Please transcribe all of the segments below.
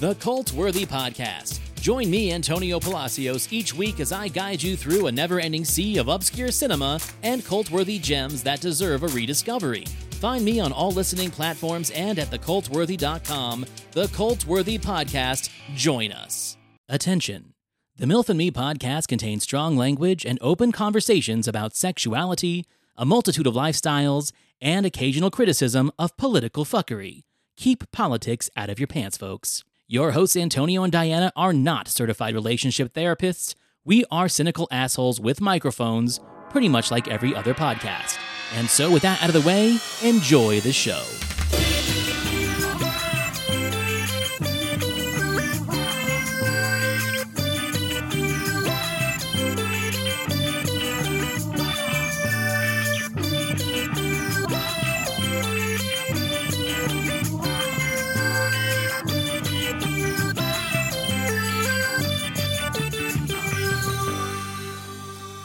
The Cult Worthy Podcast. Join me, Antonio Palacios, each week as I guide you through a never-ending sea of obscure cinema and cult-worthy gems that deserve a rediscovery. Find me on all listening platforms and at thecultworthy.com. The Cult Worthy Podcast. Join us. Attention. The Milf and Me Podcast contains strong language and open conversations about sexuality, a multitude of lifestyles, and occasional criticism of political fuckery. Keep politics out of your pants, folks. Your hosts Antonio and Diana are not certified relationship therapists. We are cynical assholes with microphones, pretty much like every other podcast. And so with that out of the way, enjoy the show.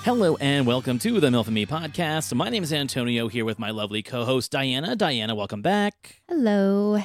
Hello and welcome to the Milf and Me Podcast. My name is Antonio, here with my lovely co-host Diana. Diana, welcome back. Hello.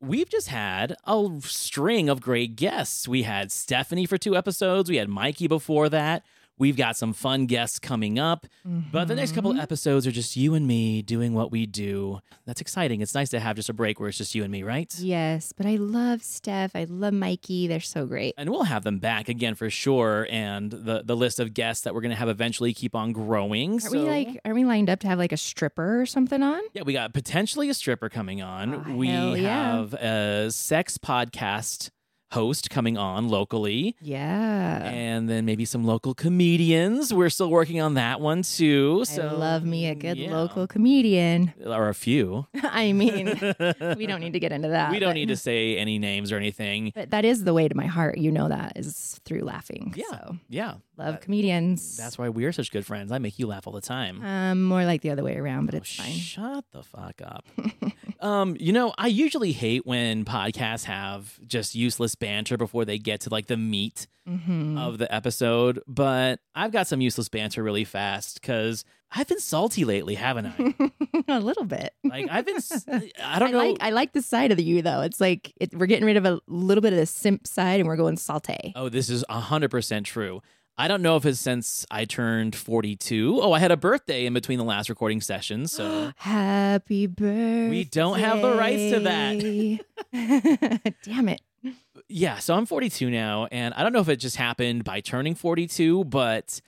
We've just had a string of great guests. We had Stephanie for 2 episodes. We had Mikey before that. We've got some fun guests coming up. Mm-hmm. But the next couple of episodes are just you and me doing what we do. That's exciting. It's nice to have just a break where it's just you and me, right? Yes, but I love Steph. I love Mikey. They're so great. And we'll have them back again for sure. And the list of guests that we're going to have eventually keep on growing. Aren't we lined up to have like a stripper or something on? Yeah, we got potentially a stripper coming on. Oh, we have a sex podcast host coming on locally. Yeah. And then maybe some local comedians. We're still working on that one too. So I love me a good local comedian. Or a few. I mean, we don't need to get into that. We don't need to say any names or anything. But that is the way to my heart. You know that is through laughing. Yeah. So. Yeah. Love comedians. That's why we are such good friends. I make you laugh all the time. More like the other way around, but it's fine. Shut the fuck up. I usually hate when podcasts have just useless banter before they get to like the meat of the episode, but I've got some useless banter really fast because I've been salty lately, haven't I? A little bit. Like I don't know. I like the side of you though. It's like we're getting rid of a little bit of the simp side and we're going salty. Oh, this is 100% true. I don't know if it's since I turned 42. Oh, I had a birthday in between the last recording session, so happy birthday. We don't have the rights to that. Damn it. Yeah, so I'm 42 now, and I don't know if it just happened by turning 42, but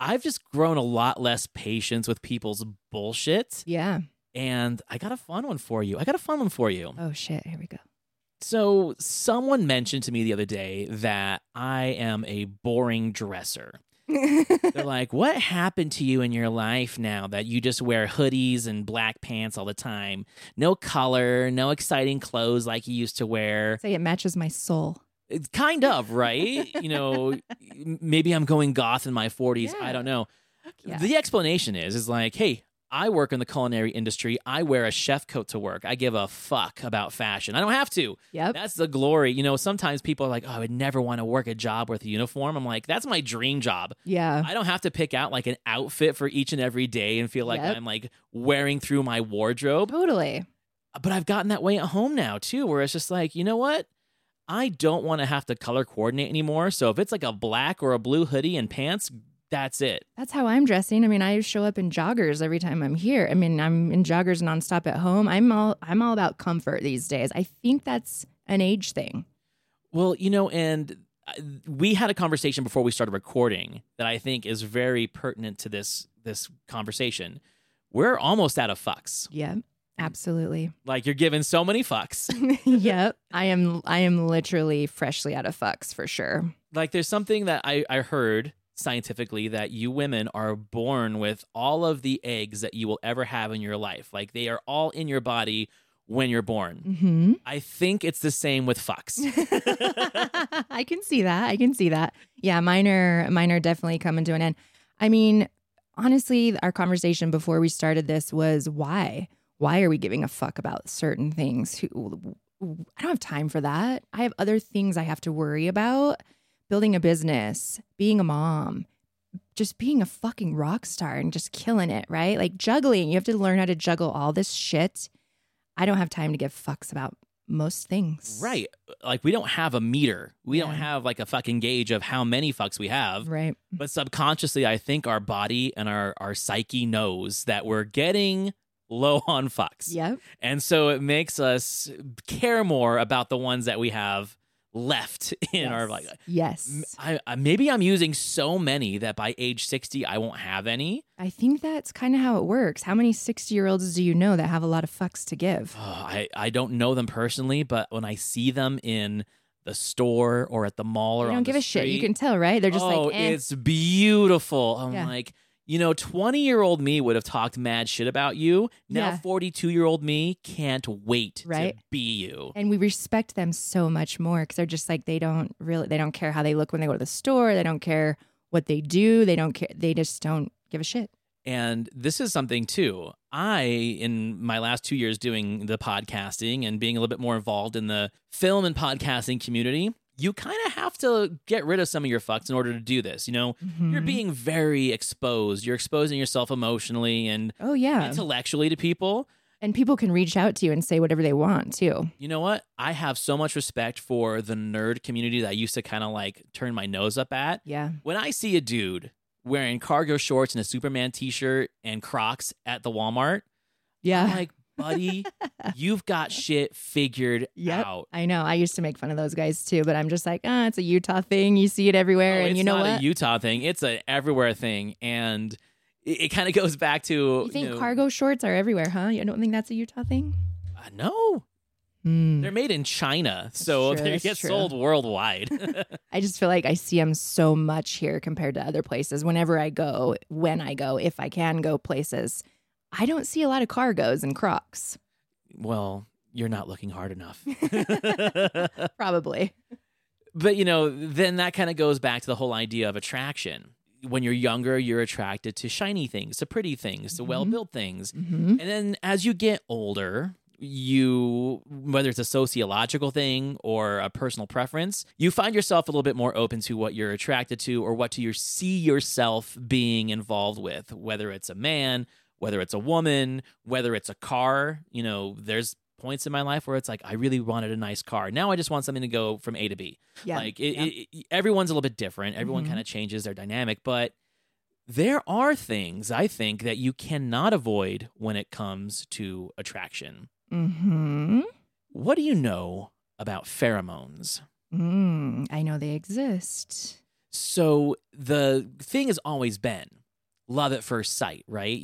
I've just grown a lot less patience with people's bullshit. Yeah. And I got a fun one for you. Oh, shit. Here we go. So someone mentioned to me the other day that I am a boring dresser. They're like, what happened to you in your life now that you just wear hoodies and black pants all the time? No color, no exciting clothes like you used to wear. So it matches my soul. It's kind of, right? Maybe I'm going goth in my 40s. Yeah. I don't know. Yeah. The explanation is like, hey, I work in the culinary industry. I wear a chef coat to work. I give a fuck about fashion. I don't have to. Yep. That's the glory. Sometimes people are like, oh, I would never want to work a job with a uniform. I'm like, that's my dream job. Yeah. I don't have to pick out like an outfit for each and every day and feel like I'm like wearing through my wardrobe. Totally. But I've gotten that way at home now too, where it's just like, you know what? I don't want to have to color coordinate anymore. So if it's like a black or a blue hoodie and pants, that's it. That's how I'm dressing. I mean, I show up in joggers every time I'm here. I mean, I'm in joggers nonstop at home. I'm all about comfort these days. I think that's an age thing. Well, and we had a conversation before we started recording that I think is very pertinent to this conversation. We're almost out of fucks. Yeah, absolutely. Like you're giving so many fucks. Yep. I am literally freshly out of fucks for sure. Like there's something that I heard scientifically that you women are born with all of the eggs that you will ever have in your life. Like they are all in your body when you're born. Mm-hmm. I think it's the same with fucks. I can see that. Yeah, mine are definitely coming to an end. I mean, honestly, our conversation before we started this was why are we giving a fuck about certain things? I don't have time for that. I have other things I have to worry about. Building a business, being a mom, just being a fucking rock star and just killing it, right? Like juggling. You have to learn how to juggle all this shit. I don't have time to give fucks about most things. Right. Like, we don't have a meter. We don't have like a fucking gauge of how many fucks we have. Right. But subconsciously, I think our body and our psyche knows that we're getting low on fucks. Yep. And so it makes us care more about the ones that we have left in our life. Yes. Maybe I'm using so many that by age 60, I won't have any. I think that's kind of how it works. How many 60-year-olds do you know that have a lot of fucks to give? Oh, I don't know them personally, but when I see them in the store or at the mall or on the street. They don't give a shit. You can tell, right? They're just like, eh. It's beautiful. I'm like, you know, 20-year-old me would have talked mad shit about you. Now 42-year-old me can't wait to be you. And we respect them so much more because they're just like, they don't care how they look when they go to the store. They don't care what they do. They don't care. They just don't give a shit. And this is something too. In my last 2 years doing the podcasting and being a little bit more involved in the film and podcasting community, you kind of have to get rid of some of your fucks in order to do this. You know, you're being very exposed. You're exposing yourself emotionally and intellectually to people. And people can reach out to you and say whatever they want too. You know what? I have so much respect for the nerd community that I used to kind of like turn my nose up at. Yeah. When I see a dude wearing cargo shorts and a Superman t-shirt and Crocs at the Walmart, I'm like, buddy, you've got shit figured out. I know. I used to make fun of those guys too, but I'm just like, it's a Utah thing. You see it everywhere. And you know what? It's not a Utah thing. It's an everywhere thing. And it kind of goes back to... You think cargo shorts are everywhere, huh? You don't think that's a Utah thing? No. They're made in China. So they get sold worldwide. I just feel like I see them so much here compared to other places. Whenever I go, if I can go places... I don't see a lot of cargos and Crocs. Well, you're not looking hard enough. Probably. But, you know, then that kind of goes back to the whole idea of attraction. When you're younger, you're attracted to shiny things, to pretty things, to well-built things. And then as you get older, whether it's a sociological thing or a personal preference, you find yourself a little bit more open to what you're attracted to or what you see yourself being involved with, whether it's a man, whether it's a woman, whether it's a car. You know, there's points in my life where it's like, I really wanted a nice car. Now I just want something to go from A to B. Yeah. Like everyone's a little bit different. Everyone kind of changes their dynamic. But there are things, I think, that you cannot avoid when it comes to attraction. What do you know about pheromones? I know they exist. So the thing has always been love at first sight, right?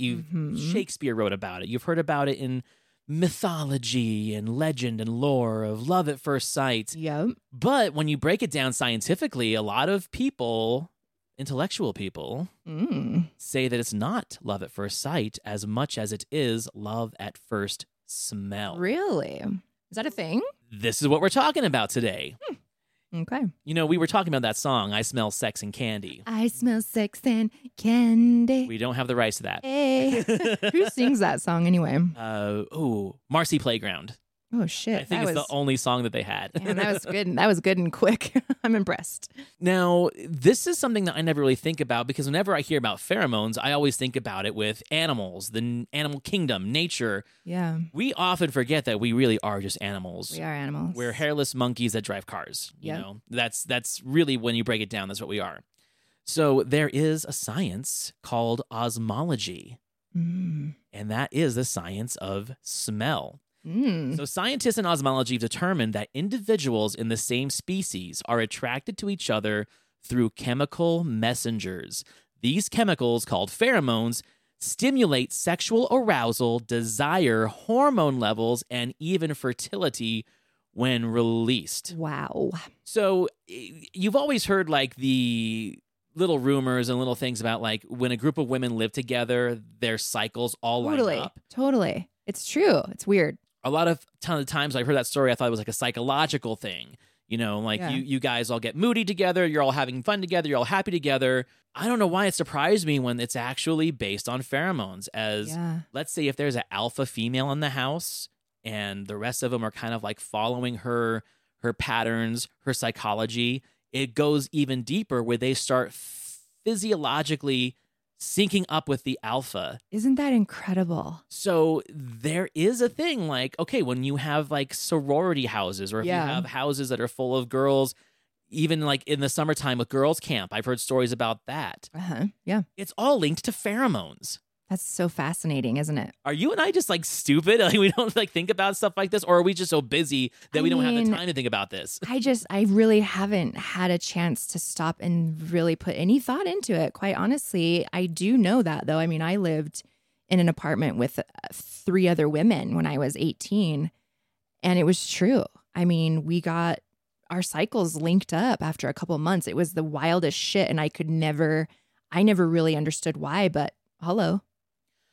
Shakespeare wrote about it. You've heard about it in mythology and legend and lore of love at first sight. Yep. But when you break it down scientifically, a lot of people, intellectual people, say that it's not love at first sight as much as it is love at first smell. Really? Is that a thing? This is what we're talking about today. Okay. You know, we were talking about that song, I Smell Sex and Candy. I smell sex and candy. We don't have the rights to that. Hey. Who sings that song anyway? Marcy Playground. Oh, shit. I think it's the only song that they had. Man, that was good. That was good and quick. I'm impressed. Now, this is something that I never really think about because whenever I hear about pheromones, I always think about it with animals, the animal kingdom, nature. Yeah. We often forget that we really are just animals. We are animals. We're hairless monkeys that drive cars. You know, that's really, when you break it down, that's what we are. So there is a science called osmology, and that is the science of smell. So scientists in osmology have determined that individuals in the same species are attracted to each other through chemical messengers. These chemicals, called pheromones, stimulate sexual arousal, desire, hormone levels, and even fertility when released. Wow. So you've always heard like the little rumors and little things about like when a group of women live together, their cycles all line up. Totally. It's true. It's weird. A lot of times I've heard that story, I thought it was like a psychological thing. You know, like you guys all get moody together. You're all having fun together. You're all happy together. I don't know why it surprised me when it's actually based on pheromones. As let's say if there's an alpha female in the house and the rest of them are kind of like following her patterns, her psychology, it goes even deeper where they start physiologically syncing up with the alpha. Isn't that incredible? So there is a thing like, okay, when you have like sorority houses or if you have houses that are full of girls, even like in the summertime with girls camp, I've heard stories about that. Yeah. It's all linked to pheromones. That's so fascinating, isn't it? Are you and I just like stupid? Like we don't like think about stuff like this, or are we just so busy that we don't have the time to think about this? I really haven't had a chance to stop and really put any thought into it. Quite honestly, I do know that though. I mean, I lived in an apartment with three other women when I was 18, and it was true. I mean, we got our cycles linked up after a couple of months. It was the wildest shit, and I never really understood why, but hello.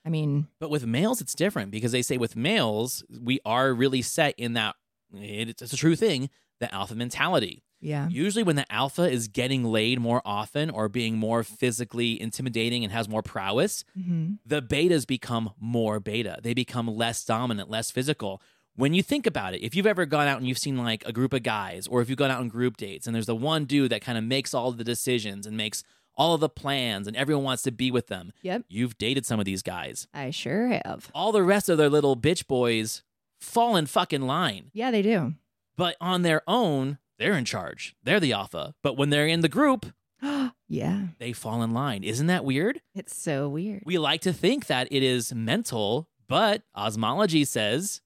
I mean, but with males, it's different because they say with males, we are really set in that it's a true thing, the alpha mentality. Yeah. Usually when the alpha is getting laid more often or being more physically intimidating and has more prowess, the betas become more beta. They become less dominant, less physical. When you think about it, if you've ever gone out and you've seen like a group of guys, or if you've gone out on group dates and there's the one dude that kind of makes all the decisions and makes all of the plans, and everyone wants to be with them. Yep. You've dated some of these guys. I sure have. All the rest of their little bitch boys fall in fucking line. Yeah, they do. But on their own, they're in charge. They're the alpha. But when they're in the group, they fall in line. Isn't that weird? It's so weird. We like to think that it is mental, but osmology says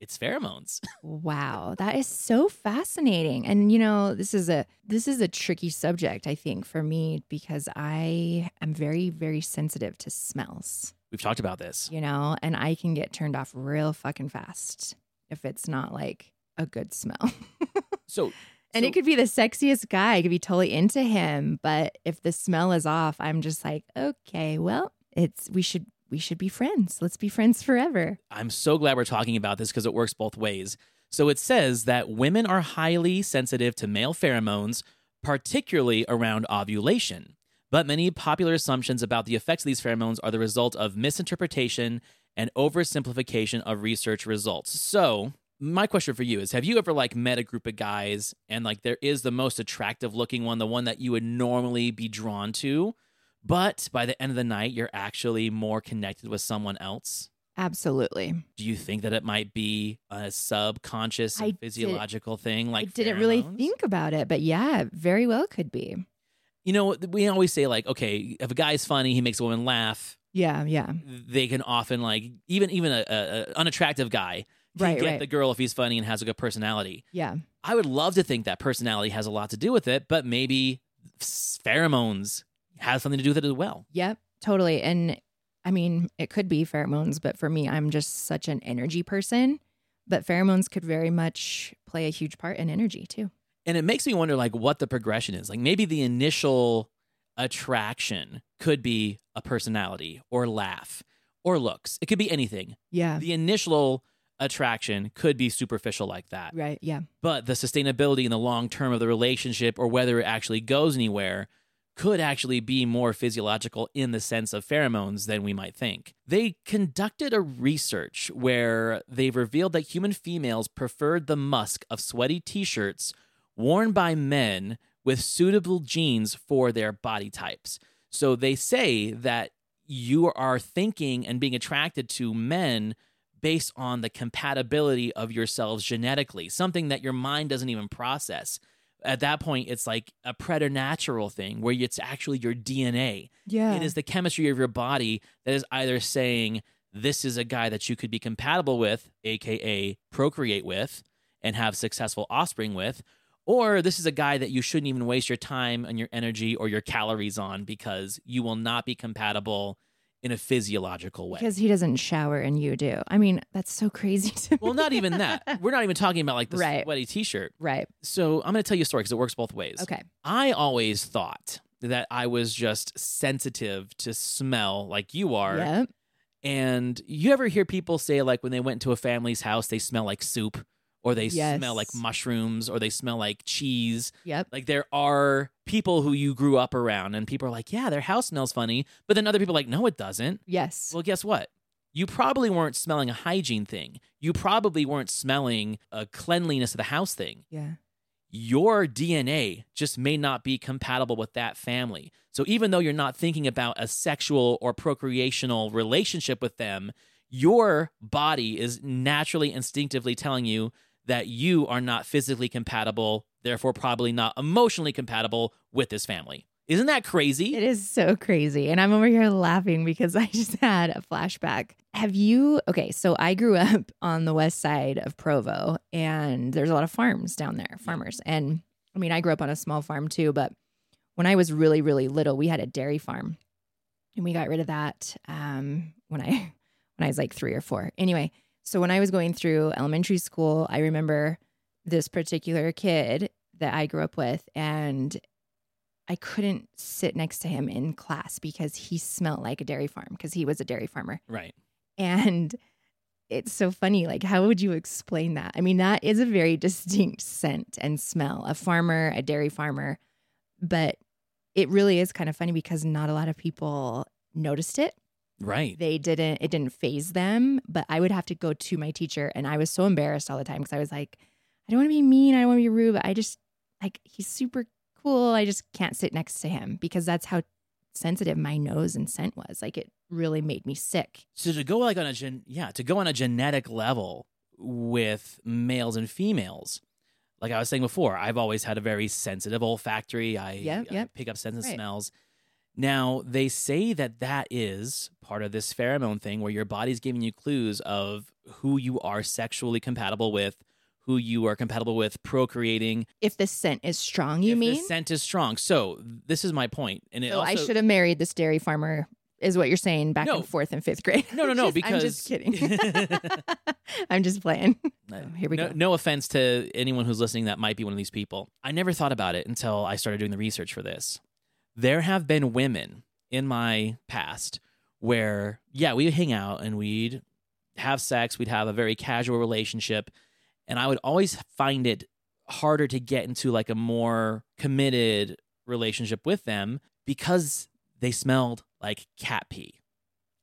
it's pheromones. Wow, that is so fascinating. And you know, this is a tricky subject, I think, for me, because I am very, very sensitive to smells. We've talked about this. You know, and I can get turned off real fucking fast if it's not like a good smell. And it could be the sexiest guy. I could be totally into him, but if the smell is off, I'm just like, okay, well, we should be friends. Let's be friends forever. I'm so glad we're talking about this because it works both ways. So it says that women are highly sensitive to male pheromones, particularly around ovulation. But many popular assumptions about the effects of these pheromones are the result of misinterpretation and oversimplification of research results. So my question for you is, have you ever like met a group of guys and like there is the most attractive looking one, the one that you would normally be drawn to? But by the end of the night, you're actually more connected with someone else? Absolutely. Do you think that it might be a subconscious physiological thing? Like I didn't really think about it, but yeah, it very well could be. You know, we always say like, okay, if a guy's funny, he makes a woman laugh. Yeah, yeah. They can often like, even an unattractive guy can get the girl if he's funny and has a good personality. Yeah. I would love to think that personality has a lot to do with it, but maybe pheromones has something to do with it as well. Yep, totally. And I mean, it could be pheromones, but for me, I'm just such an energy person. But pheromones could very much play a huge part in energy too. And it makes me wonder like what the progression is. Like maybe the initial attraction could be a personality or laugh or looks. It could be anything. Yeah. The initial attraction could be superficial like that. Right, yeah. But the sustainability in the long term of the relationship or whether it actually goes anywhere could actually be more physiological in the sense of pheromones than we might think. They conducted a research where they revealed that human females preferred the musk of sweaty t-shirts worn by men with suitable genes for their body types. So they say that you are thinking and being attracted to men based on the compatibility of yourselves genetically, something that your mind doesn't even process. At that point, it's like a preternatural thing where it's actually your DNA. Yeah. It is the chemistry of your body that is either saying, this is a guy that you could be compatible with, aka procreate with, and have successful offspring with, or this is a guy that you shouldn't even waste your time and your energy or your calories on because you will not be compatible in a physiological way. Because he doesn't shower and you do. I mean, that's so crazy to me. Well, not even that. We're not even talking about like the sweaty t-shirt. Right. So I'm going to tell you a story because it works both ways. Okay. I always thought that I was just sensitive to smell like you are. Yep. And you ever hear people say like when they went to a family's house, they smell like soup or they smell like mushrooms or they smell like cheese. Yep. Like there are people who you grew up around and people are like, yeah, their house smells funny. But then other people are like, no, it doesn't. Yes. Well, guess what? You probably weren't smelling a hygiene thing. You probably weren't smelling a cleanliness of the house thing. Yeah. your DNA just may not be compatible with that family. So even though you're not thinking about a sexual or procreational relationship with them, your body is naturally, instinctively telling you that you are not physically compatible, therefore probably not emotionally compatible with this family. Isn't that crazy? It is so crazy. And I'm over here laughing because I just had a flashback. Okay, so I grew up on the west side of Provo, and there's a lot of farms down there, farmers. And I mean, I grew up on a small farm too, but when I was really, really little, we had a dairy farm, and we got rid of that when I was like 3 or 4. Anyway, so when I was going through elementary school, I remember this particular kid that I grew up with, and I couldn't sit next to him in class because he smelled like a dairy farm, because he was a dairy farmer. Right. And it's so funny. Like, how would you explain that? I mean, that is a very distinct scent and smell, a farmer, a dairy farmer. But it really is kind of funny because not a lot of people noticed it. Right. It didn't faze them. But I would have to go to my teacher, and I was so embarrassed all the time because I was like, I don't want to be mean. I don't want to be rude. But I just, like, he's super cool. I just can't sit next to him because that's how sensitive my nose and scent was. Like, it really made me sick. So to go on a genetic level with males and females, like I was saying before, I've always had a very sensitive olfactory. I pick up scents and smells. Now, they say that is part of this pheromone thing where your body's giving you clues of who you are sexually compatible with, who you are compatible with procreating. If the scent is strong, If the scent is strong. So this is my point. And I should have married this dairy farmer is what you're saying back in 4th and 5th grade. No, because... I'm just kidding. I'm just playing. Here we go. No offense to anyone who's listening that might be one of these people. I never thought about it until I started doing the research for this. There have been women in my past where, we'd hang out and we'd have sex. We'd have a very casual relationship. And I would always find it harder to get into like a more committed relationship with them because they smelled like cat pee.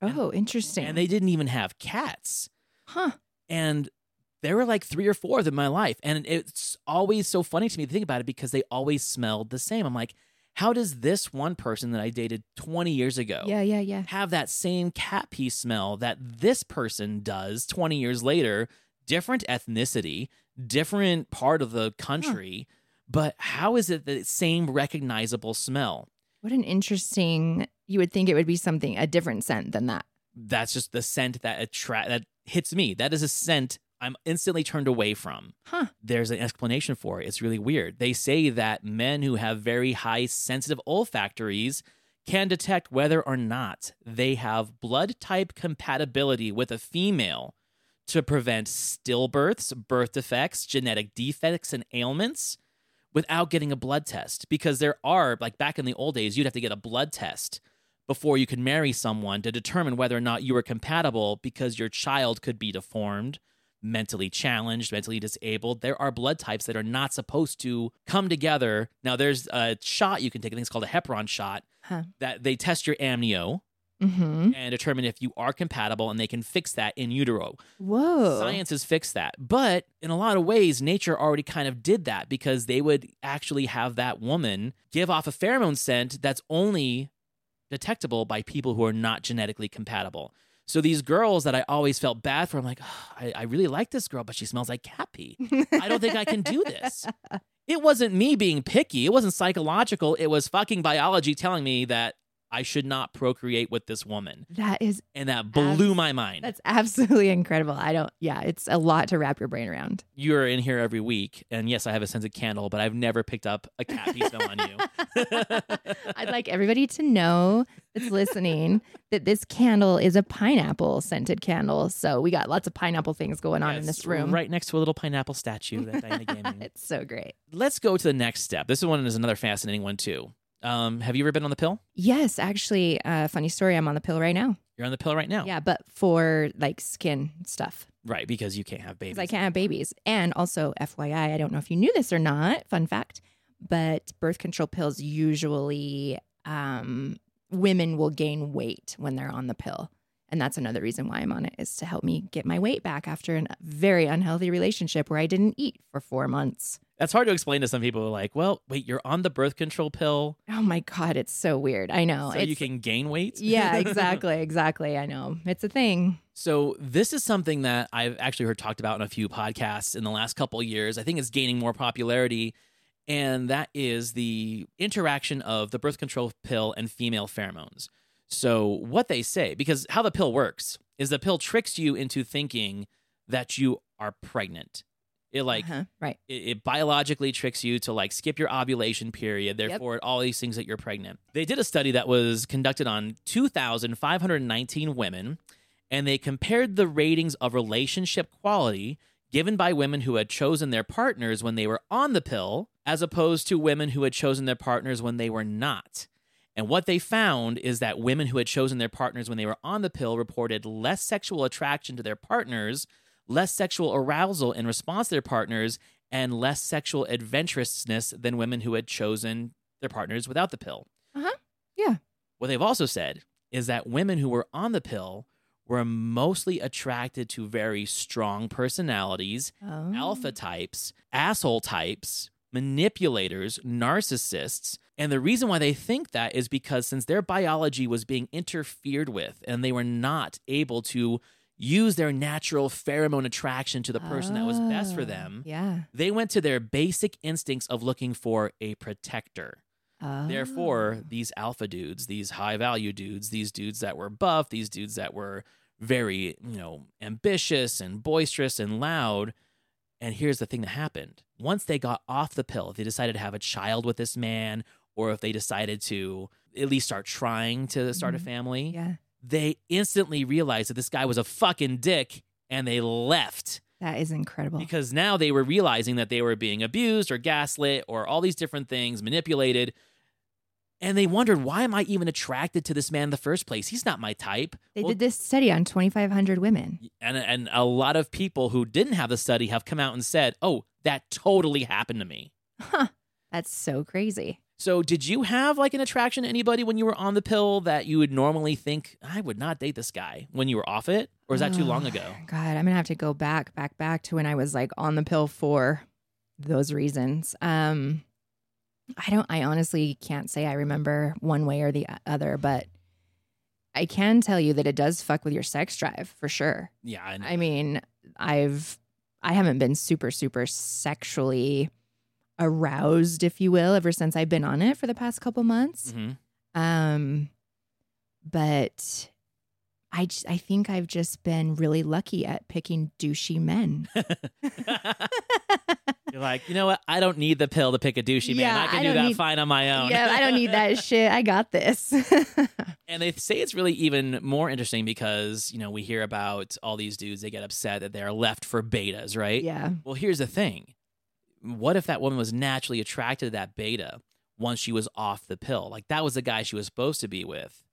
Oh, interesting. And they didn't even have cats. Huh. And there were like 3 or 4 of them in my life. And it's always so funny to me to think about it because they always smelled the same. I'm like, how does this one person that I dated 20 years ago have that same cat pee smell that this person does 20 years later? Different ethnicity, different part of the country, but how is it the same recognizable smell? What an interesting, you would think it would be something, a different scent than that. That's just the scent that hits me. That is a scent I'm instantly turned away from. Huh. There's an explanation for it. It's really weird. They say that men who have very high sensitive olfactories can detect whether or not they have blood type compatibility with a female to prevent stillbirths, birth defects, genetic defects, and ailments without getting a blood test. Because there are, like back in the old days, you'd have to get a blood test before you could marry someone to determine whether or not you were compatible because your child could be deformed, mentally challenged, mentally disabled. There are blood types that are not supposed to come together. Now, there's a shot you can take, I think it's called a heparin shot, that they test your amnio. Mm-hmm. And determine if you are compatible, and they can fix that in utero. Whoa. Science has fixed that. But in a lot of ways, nature already kind of did that because they would actually have that woman give off a pheromone scent that's only detectable by people who are not genetically compatible. So these girls that I always felt bad for, I'm like, oh, I really like this girl, but she smells like cat pee. I don't think I can do this. It wasn't me being picky. It wasn't psychological. It was fucking biology telling me that I should not procreate with this woman. And that blew my mind. That's absolutely incredible. It's a lot to wrap your brain around. You're in here every week. And yes, I have a scented candle, but I've never picked up a cat pee smell on you. I'd like everybody to know that's listening that this candle is a pineapple scented candle. So we got lots of pineapple things going on in this room. Right next to a little pineapple statue that Diana gave me. It's so great. Let's go to the next step. This one is another fascinating one too. Have you ever been on the pill? Yes, actually. Funny story. I'm on the pill right now. You're on the pill right now? Yeah, but for like skin stuff. Right, because you can't have babies. Because I can't have babies. And also, FYI, I don't know if you knew this or not, fun fact, but birth control pills usually, women will gain weight when they're on the pill. And that's another reason why I'm on it, is to help me get my weight back after a very unhealthy relationship where I didn't eat for 4 months. That's hard to explain to some people. Like, well, wait, you're on the birth control pill. Oh, my God. It's so weird. I know. So you can gain weight? Yeah, exactly. Exactly. I know. It's a thing. So this is something that I've actually heard talked about in a few podcasts in the last couple of years. I think it's gaining more popularity. And that is the interaction of the birth control pill and female pheromones. So what they say, because how the pill works is the pill tricks you into thinking that you are pregnant. It it biologically tricks you to like skip your ovulation period. Therefore, all these things that you're pregnant. They did a study that was conducted on 2,519 women, and they compared the ratings of relationship quality given by women who had chosen their partners when they were on the pill as opposed to women who had chosen their partners when they were not. And what they found is that women who had chosen their partners when they were on the pill reported less sexual attraction to their partners, less sexual arousal in response to their partners, and less sexual adventurousness than women who had chosen their partners without the pill. Uh-huh. Yeah. What they've also said is that women who were on the pill were mostly attracted to very strong personalities, alpha types, asshole types, manipulators, narcissists. And the reason why they think that is because since their biology was being interfered with and they were not able to use their natural pheromone attraction to the person that was best for them, they went to their basic instincts of looking for a protector. Therefore, these alpha dudes, these high value dudes, these dudes that were buff, these dudes that were very, ambitious and boisterous and loud. And here's the thing that happened. Once they got off the pill, if they decided to have a child with this man, or if they decided to at least start trying to start a family, they instantly realized that this guy was a fucking dick, and they left. That is incredible. Because now they were realizing that they were being abused or gaslit or all these different things, manipulated. And they wondered, why am I even attracted to this man in the first place? He's not my type. They did this study on 2,500 women. And a lot of people who didn't have the study have come out and said, oh, that totally happened to me. Huh. That's so crazy. So did you have like an attraction to anybody when you were on the pill that you would normally think, I would not date this guy, when you were off it? Or is that too long ago? God, I'm going to have to go back to when I was like on the pill for those reasons. I honestly can't say I remember one way or the other, but I can tell you that it does fuck with your sex drive for sure. Yeah. I know. I mean, I haven't been super, super sexually aroused, if you will, ever since I've been on it for the past couple months. Mm-hmm. But I think I've just been really lucky at picking douchey men. You're like, you know what? I don't need the pill to pick a douchey man. I can do that fine on my own. Yeah, I don't need that shit. I got this. And they say it's really even more interesting because, we hear about all these dudes, they get upset that they're left for betas, right? Yeah. Well, here's the thing. What if that woman was naturally attracted to that beta once she was off the pill? Like, that was the guy she was supposed to be with.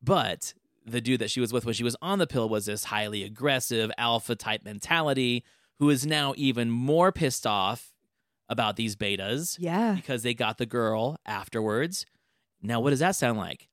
But the dude that she was with when she was on the pill was this highly aggressive alpha type mentality who is now even more pissed off about these betas. Yeah. Because they got the girl afterwards. Now, what does that sound like?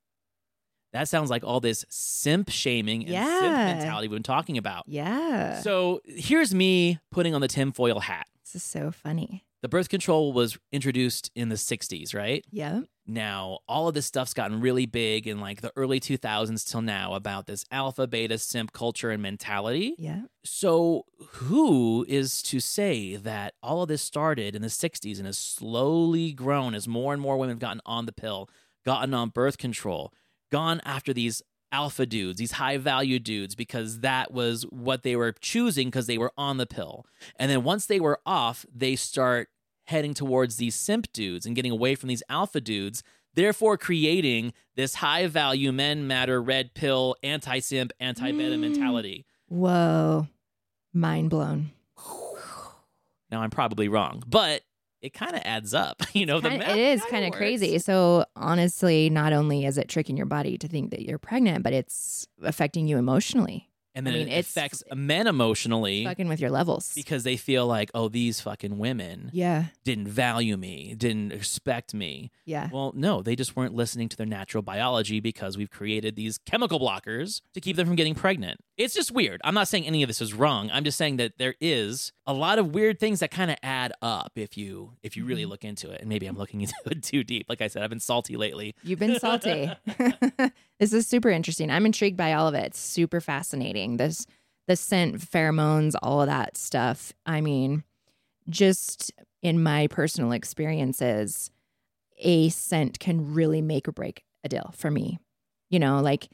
That sounds like all this simp shaming and simp mentality we've been talking about. Yeah. So here's me putting on the tinfoil hat. This is so funny. The birth control was introduced in the 60s, right? Yeah. Now, all of this stuff's gotten really big in like the early 2000s till now about this alpha, beta, simp culture and mentality. Yeah. So who is to say that all of this started in the 60s and has slowly grown as more and more women have gotten on the pill, gotten on birth control, gone after these alpha dudes, these high value dudes, because that was what they were choosing because they were on the pill. And then once they were off, they start heading towards these simp dudes and getting away from these alpha dudes, therefore creating this high value men matter, red pill, anti-simp, anti-beta mentality. Whoa. Mind blown. Now I'm probably wrong, but it kind of adds up, It is kind of crazy. So honestly, not only is it tricking your body to think that you're pregnant, but it's affecting you emotionally. And then it affects men emotionally. Fucking with your levels. Because they feel like, oh, these fucking women didn't value me, didn't respect me. Yeah. Well, no, they just weren't listening to their natural biology because we've created these chemical blockers to keep them from getting pregnant. It's just weird. I'm not saying any of this is wrong. I'm just saying that there is a lot of weird things that kind of add up if you really look into it. And maybe I'm looking into it too deep. Like I said, I've been salty lately. You've been salty. This is super interesting. I'm intrigued by all of it. It's super fascinating. This, the scent, pheromones, all of that stuff. I mean, just in my personal experiences, a scent can really make or break a deal for me. You know, like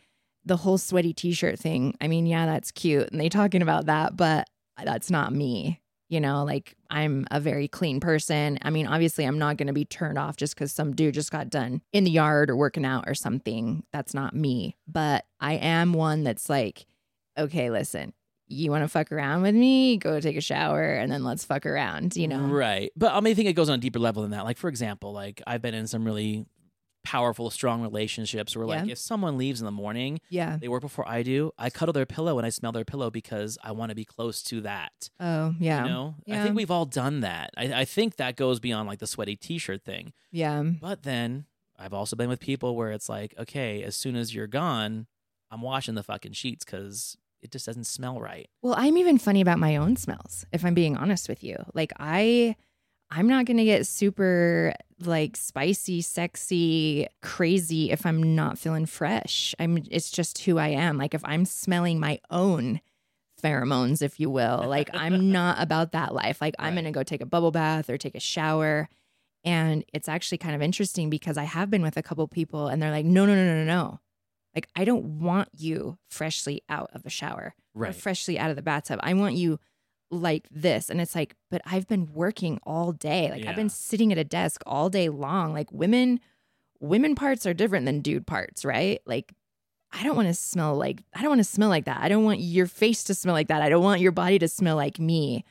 the whole sweaty t-shirt thing. I mean, yeah, that's cute. And they talking about that, but that's not me. You know, like I'm a very clean person. I mean, obviously I'm not going to be turned off just because some dude just got done in the yard or working out or something. That's not me. But I am one that's like, okay, listen, you want to fuck around with me? Go take a shower and then let's fuck around, you know? Right. But I mean, I think it goes on a deeper level than that. Like, for example, like I've been in some really powerful, strong relationships where like if someone leaves in the morning, they work before I do, I cuddle their pillow and I smell their pillow because I want to be close to that. Oh, yeah. You know? Yeah. I think we've all done that. I think that goes beyond like the sweaty t-shirt thing. Yeah. But then I've also been with people where it's like, okay, as soon as you're gone, I'm washing the fucking sheets because it just doesn't smell right. Well, I'm even funny about my own smells, if I'm being honest with you. Like I'm not going to get super like spicy, sexy, crazy if I'm not feeling fresh. It's just who I am. Like if I'm smelling my own pheromones, if you will, like I'm not about that life. Like I'm going to go take a bubble bath or take a shower. And it's actually kind of interesting because I have been with a couple people and they're like, no. Like I don't want you freshly out of the shower or freshly out of the bathtub. I want you like this. And it's like, but I've been working all day. Like I've been sitting at a desk all day long. Like women parts are different than dude parts, right? Like I don't want to smell like that. I don't want your face to smell like that. I don't want your body to smell like me.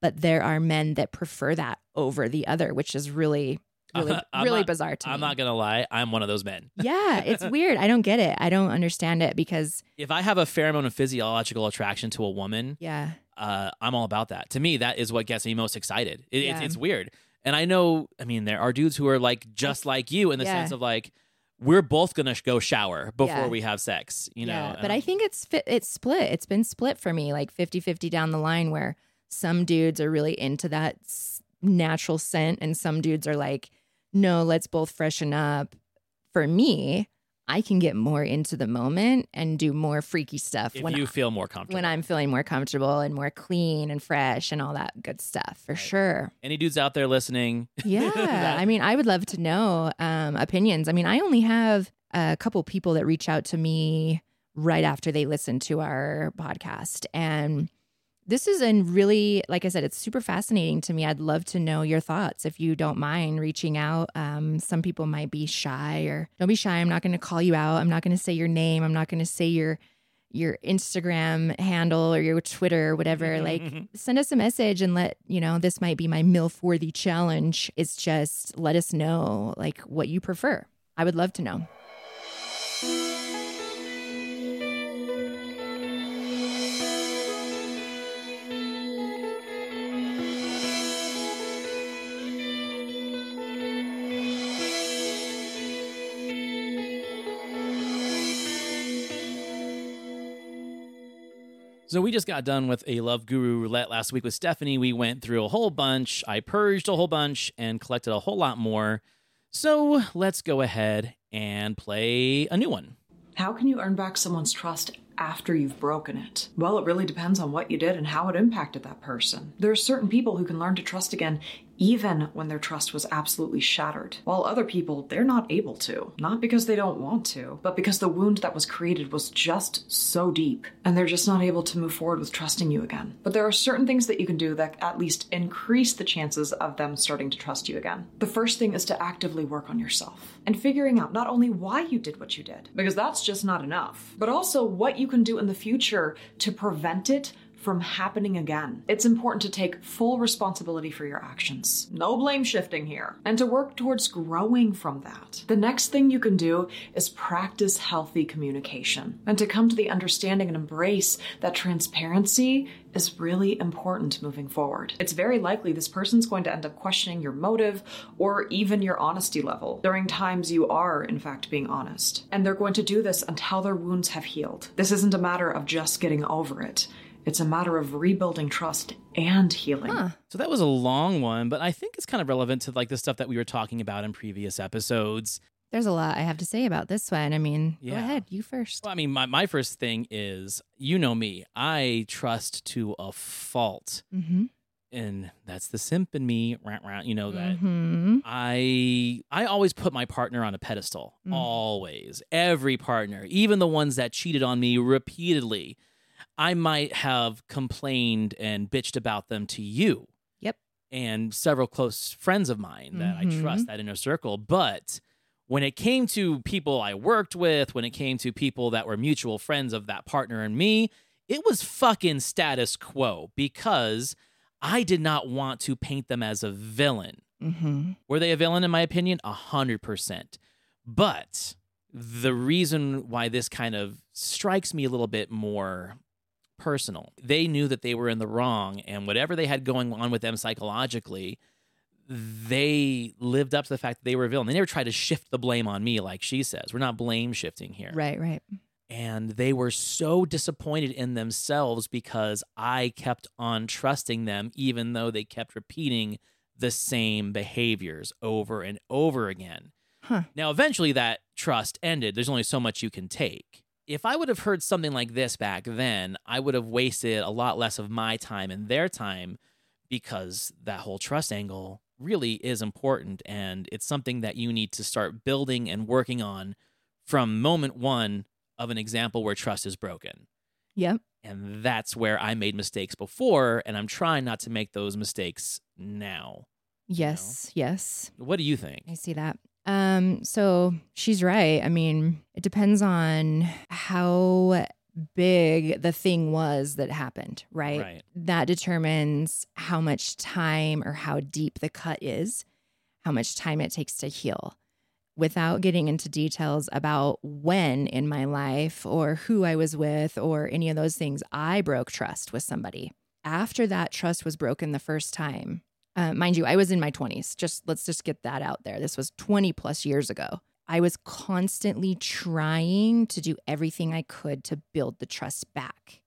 But there are men that prefer that over the other, which is really bizarre to me. I'm not going to lie. I'm one of those men. Yeah, it's weird. I don't get it. I don't understand it because if I have a pheromone of physiological attraction to a woman, I'm all about that. To me, that is what gets me most excited. It's weird. And I know, I mean, there are dudes who are like, just like you in the sense of like, we're both going to go shower before we have sex, you know? But I think it's split. It's been split for me like 50-50 down the line where some dudes are really into that natural scent and some dudes are like, no, let's both freshen up. For me, I can get more into the moment and do more freaky stuff if you feel more comfortable. When I'm feeling more comfortable and more clean and fresh and all that good stuff, for sure. Any dudes out there listening? Yeah. I mean, I would love to know opinions. I mean, I only have a couple people that reach out to me right after they listen to our podcast. And this is really, like I said, it's super fascinating to me. I'd love to know your thoughts. If you don't mind reaching out, some people might be shy or don't be shy. I'm not going to call you out. I'm not going to say your name. I'm not going to say your Instagram handle or your Twitter or whatever. Like send us a message and let, you know, this might be my MILF-worthy challenge. It's just let us know like what you prefer. I would love to know. So we just got done with a Love Guru Roulette last week with Stephanie. We went through a whole bunch. I purged a whole bunch and collected a whole lot more. So let's go ahead and play a new one. How can you earn back someone's trust after you've broken it? Well, it really depends on what you did and how it impacted that person. There are certain people who can learn to trust again, even when their trust was absolutely shattered. While other people, they're not able to. Not because they don't want to, but because the wound that was created was just so deep, and they're just not able to move forward with trusting you again. But there are certain things that you can do that at least increase the chances of them starting to trust you again. The first thing is to actively work on yourself and figuring out not only why you did what you did, because that's just not enough, but also what you can do in the future to prevent it from happening again. It's important to take full responsibility for your actions. No blame shifting here. And to work towards growing from that. The next thing you can do is practice healthy communication and to come to the understanding and embrace that transparency is really important moving forward. It's very likely this person's going to end up questioning your motive or even your honesty level during times you are, in fact, being honest. And they're going to do this until their wounds have healed. This isn't a matter of just getting over it. It's a matter of rebuilding trust and healing. So that was a long one, but I think it's kind of relevant to like the stuff that we were talking about in previous episodes. There's a lot I have to say about this one. I mean, yeah. Go ahead, you first. Well, I mean, my first thing is, you know me, I trust to a fault. Mm-hmm. And that's the simp in me, you know that. Mm-hmm. I always put my partner on a pedestal, always. Every partner, even the ones that cheated on me repeatedly. I might have complained and bitched about them to you. Yep. And several close friends of mine that I trust, that inner circle, but when it came to people I worked with, when it came to people that were mutual friends of that partner and me, it was fucking status quo because I did not want to paint them as a villain. Mm-hmm. Were they a villain in my opinion? 100%. But the reason why this kind of strikes me a little bit more personal, they knew that they were in the wrong and whatever they had going on with them psychologically, they lived up to the fact that they were a villain. They never tried to shift the blame on me, like she says. We're not blame shifting here. Right. And they were so disappointed in themselves because I kept on trusting them, even though they kept repeating the same behaviors over and over again. Now, eventually that trust ended. There's only so much you can take. If I would have heard something like this back then, I would have wasted a lot less of my time and their time because that whole trust angle really is important, and it's something that you need to start building and working on from moment one of an example where trust is broken. Yep. And that's where I made mistakes before, and I'm trying not to make those mistakes now. Yes, you know? Yes. What do you think? I see that. So she's right. I mean, it depends on how big the thing was that happened, right? That determines how much time or how deep the cut is, how much time it takes to heal. Without getting into details about when in my life or who I was with or any of those things, I broke trust with somebody. After that trust was broken the first time, mind you, I was in my 20s. Let's just get that out there. This was 20 plus years ago. I was constantly trying to do everything I could to build the trust back.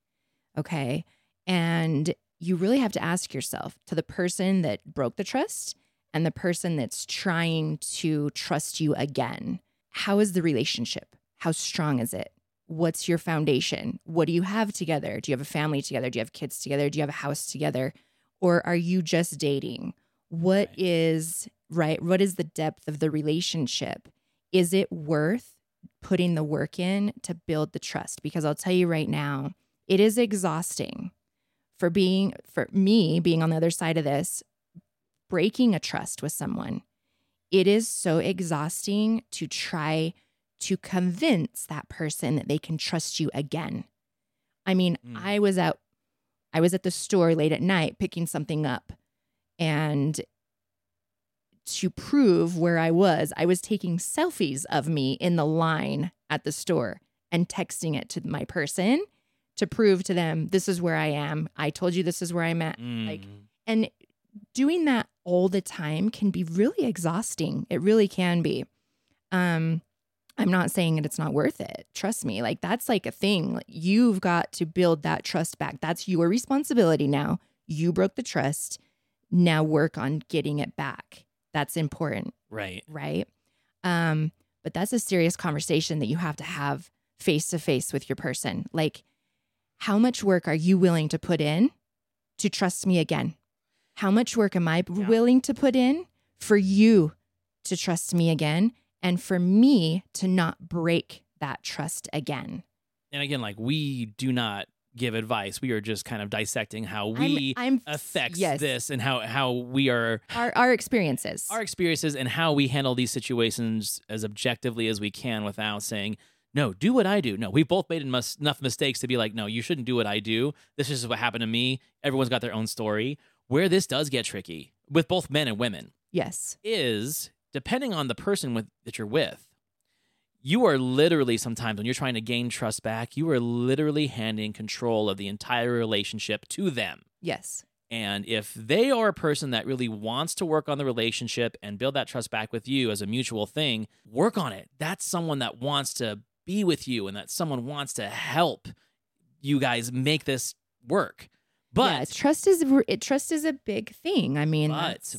Okay. And you really have to ask yourself, to the person that broke the trust and the person that's trying to trust you again, how is the relationship? How strong is it? What's your foundation? What do you have together? Do you have a family together? Do you have kids together? Do you have a house together? Or are you just dating? What is the depth of the relationship? Is it worth putting the work in to build the trust? Because I'll tell you right now, it is exhausting for me being on the other side of this, breaking a trust with someone. It is so exhausting to try to convince that person that they can trust you again. I mean, I was at the store late at night picking something up, and to prove where I was taking selfies of me in the line at the store and texting it to my person to prove to them, this is where I am. I told you this is where I'm at. And doing that all the time can be really exhausting. It really can be. I'm not saying that it's not worth it. Trust me. That's a thing. You've got to build that trust back. That's your responsibility now. You broke the trust. Now work on getting it back. That's important. Right. But that's a serious conversation that you have to have face to face with your person. How much work are you willing to put in to trust me again? How much work am I willing to put in for you to trust me again? And for me to not break that trust again. And again, we do not give advice. We are just kind of dissecting how we affects this and how we are... Our experiences. Our experiences and how we handle these situations as objectively as we can without saying, no, do what I do. No, we've both made enough mistakes to be like, no, you shouldn't do what I do. This is what happened to me. Everyone's got their own story. Where this does get tricky with both men and women, yes, is depending on the person that you're with, you are literally sometimes when you're trying to gain trust back, you are literally handing control of the entire relationship to them. Yes. And if they are a person that really wants to work on the relationship and build that trust back with you as a mutual thing, work on it. That's someone that wants to be with you and that someone wants to help you guys make this work. But yeah, trust is a big thing. I mean,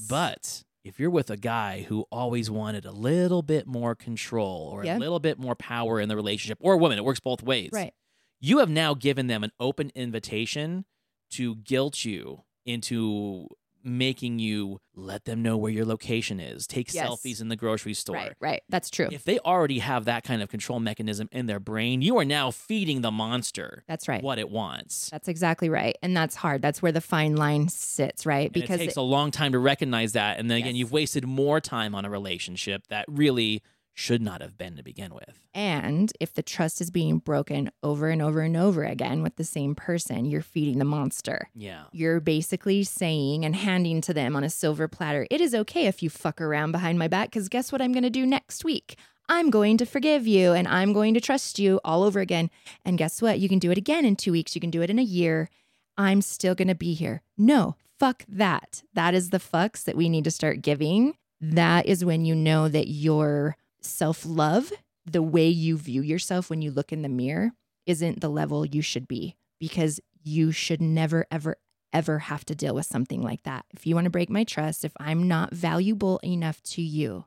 but if you're with a guy who always wanted a little bit more control or a little bit more power in the relationship, or a woman, it works both ways. Right. You have now given them an open invitation to guilt you into making you let them know where your location is. Take selfies in the grocery store. Right. That's true. If they already have that kind of control mechanism in their brain, you are now feeding the monster. That's right. What it wants. That's exactly right. And that's hard. That's where the fine line sits, right? Because and it takes a long time to recognize that. And then again, you've wasted more time on a relationship that really should not have been to begin with. And if the trust is being broken over and over and over again with the same person, you're feeding the monster. Yeah. You're basically saying and handing to them on a silver platter, it is okay if you fuck around behind my back, because guess what I'm going to do next week? I'm going to forgive you and I'm going to trust you all over again. And guess what? You can do it again in 2 weeks. You can do it in a year. I'm still going to be here. No, fuck that. That is the fucks that we need to start giving. That is when you know that you're self-love, the way you view yourself when you look in the mirror, isn't the level you should be, because you should never, ever, ever have to deal with something like that. If you want to break my trust, if I'm not valuable enough to you,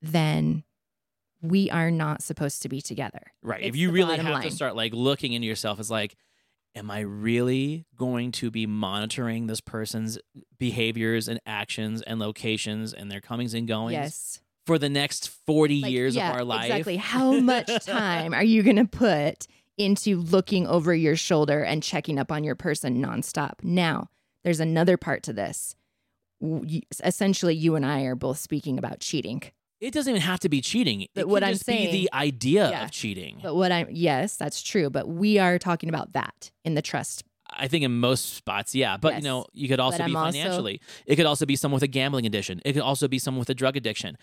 then we are not supposed to be together. Right. If you really have to start like looking into yourself as like, am I really going to be monitoring this person's behaviors and actions and locations and their comings and goings? Yes. For the next 40 years of our life. Exactly. How much time are you going to put into looking over your shoulder and checking up on your person nonstop? Now, there's another part to this. Essentially, you and I are both speaking about cheating. It doesn't even have to be cheating. But what I'm saying is the idea of cheating. But yes, that's true. But we are talking about that in the trust. I think in most spots, yeah. But, you know, you could also be financially. It could also be someone with a gambling addiction. It could also be someone with a drug addiction.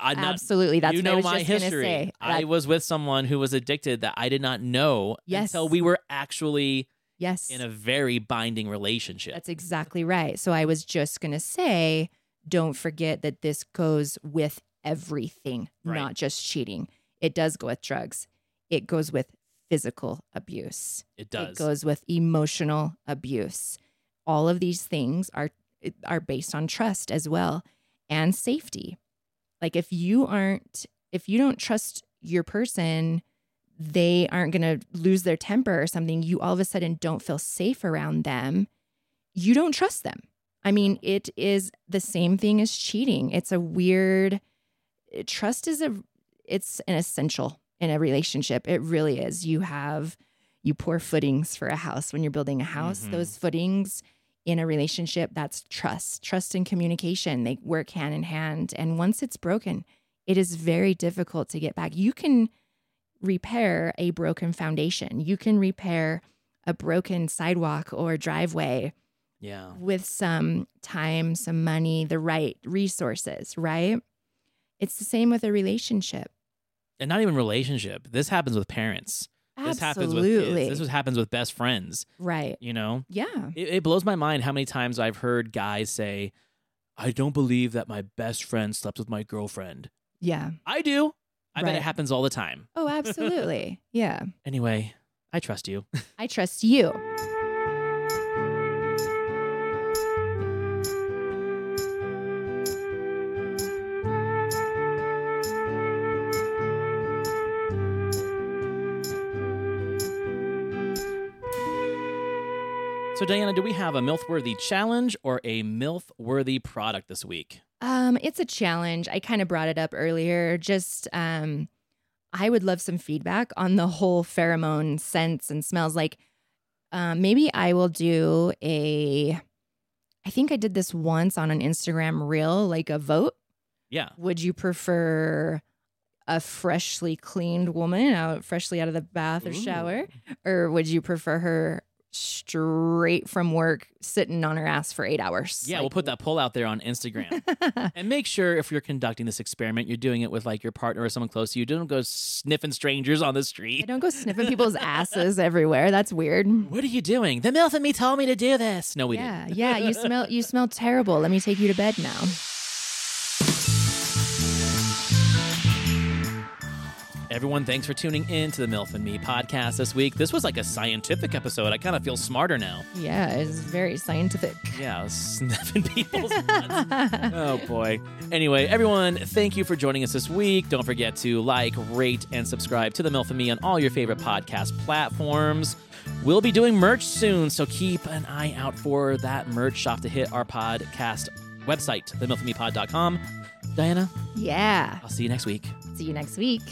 Absolutely. That's what I was just going to say. You know my history. I was with someone who was addicted that I did not know until we were actually in a very binding relationship. That's exactly right. So I was just going to say, don't forget that this goes with everything, not just cheating. It does go with drugs. It goes with physical abuse. It does. It goes with emotional abuse. All of these things are based on trust as well, and safety. Like if you don't trust your person, they aren't going to lose their temper or something. You all of a sudden don't feel safe around them. You don't trust them. I mean, it is the same thing as cheating. It's a weird trust is an essential in a relationship. It really is. You pour footings for a house when you're building a house. Mm-hmm. Those footings in a relationship, that's trust. Trust and communication, they work hand in hand. And once it's broken, it is very difficult to get back. You can repair a broken foundation. You can repair a broken sidewalk or driveway with some time, some money, the right resources, right? It's the same with a relationship. And not even relationship. This happens with parents. Absolutely. This happens with kids. This happens with best friends. Right. You know? Yeah. It blows my mind how many times I've heard guys say, I don't believe that my best friend slept with my girlfriend. Yeah. I do. I bet it happens all the time. Oh, absolutely. Yeah. Anyway, I trust you. I trust you. So, Diana, do we have a MILF-worthy challenge or a MILF-worthy product this week? It's a challenge. I kind of brought it up earlier. Just, I would love some feedback on the whole pheromone scents and smells. Like, maybe I will do I think I did this once on an Instagram reel, like a vote. Yeah. Would you prefer a freshly cleaned woman out, freshly out of the bath or shower? Or would you prefer her straight from work, sitting on her ass for 8 hours? Yeah, like, we'll put that poll out there on Instagram. And make sure if you're conducting this experiment, you're doing it with like your partner or someone close to you. Don't go sniffing strangers on the street. I don't go sniffing people's asses everywhere. That's weird. What are you doing? The MILF and me told me to do this. No, we didn't. Yeah, you smell terrible. Let me take you to bed now. Everyone, thanks for tuning in to the MILF and Me podcast this week. This was like a scientific episode. I kind of feel smarter now. Yeah, it's very scientific. Yeah, sniffing people's nuts. Oh, boy. Anyway, everyone, thank you for joining us this week. Don't forget to like, rate, and subscribe to the MILF and Me on all your favorite podcast platforms. We'll be doing merch soon, so keep an eye out for that merch shop to hit our podcast website, themilfandmepod.com. Diana? Yeah. I'll see you next week. See you next week.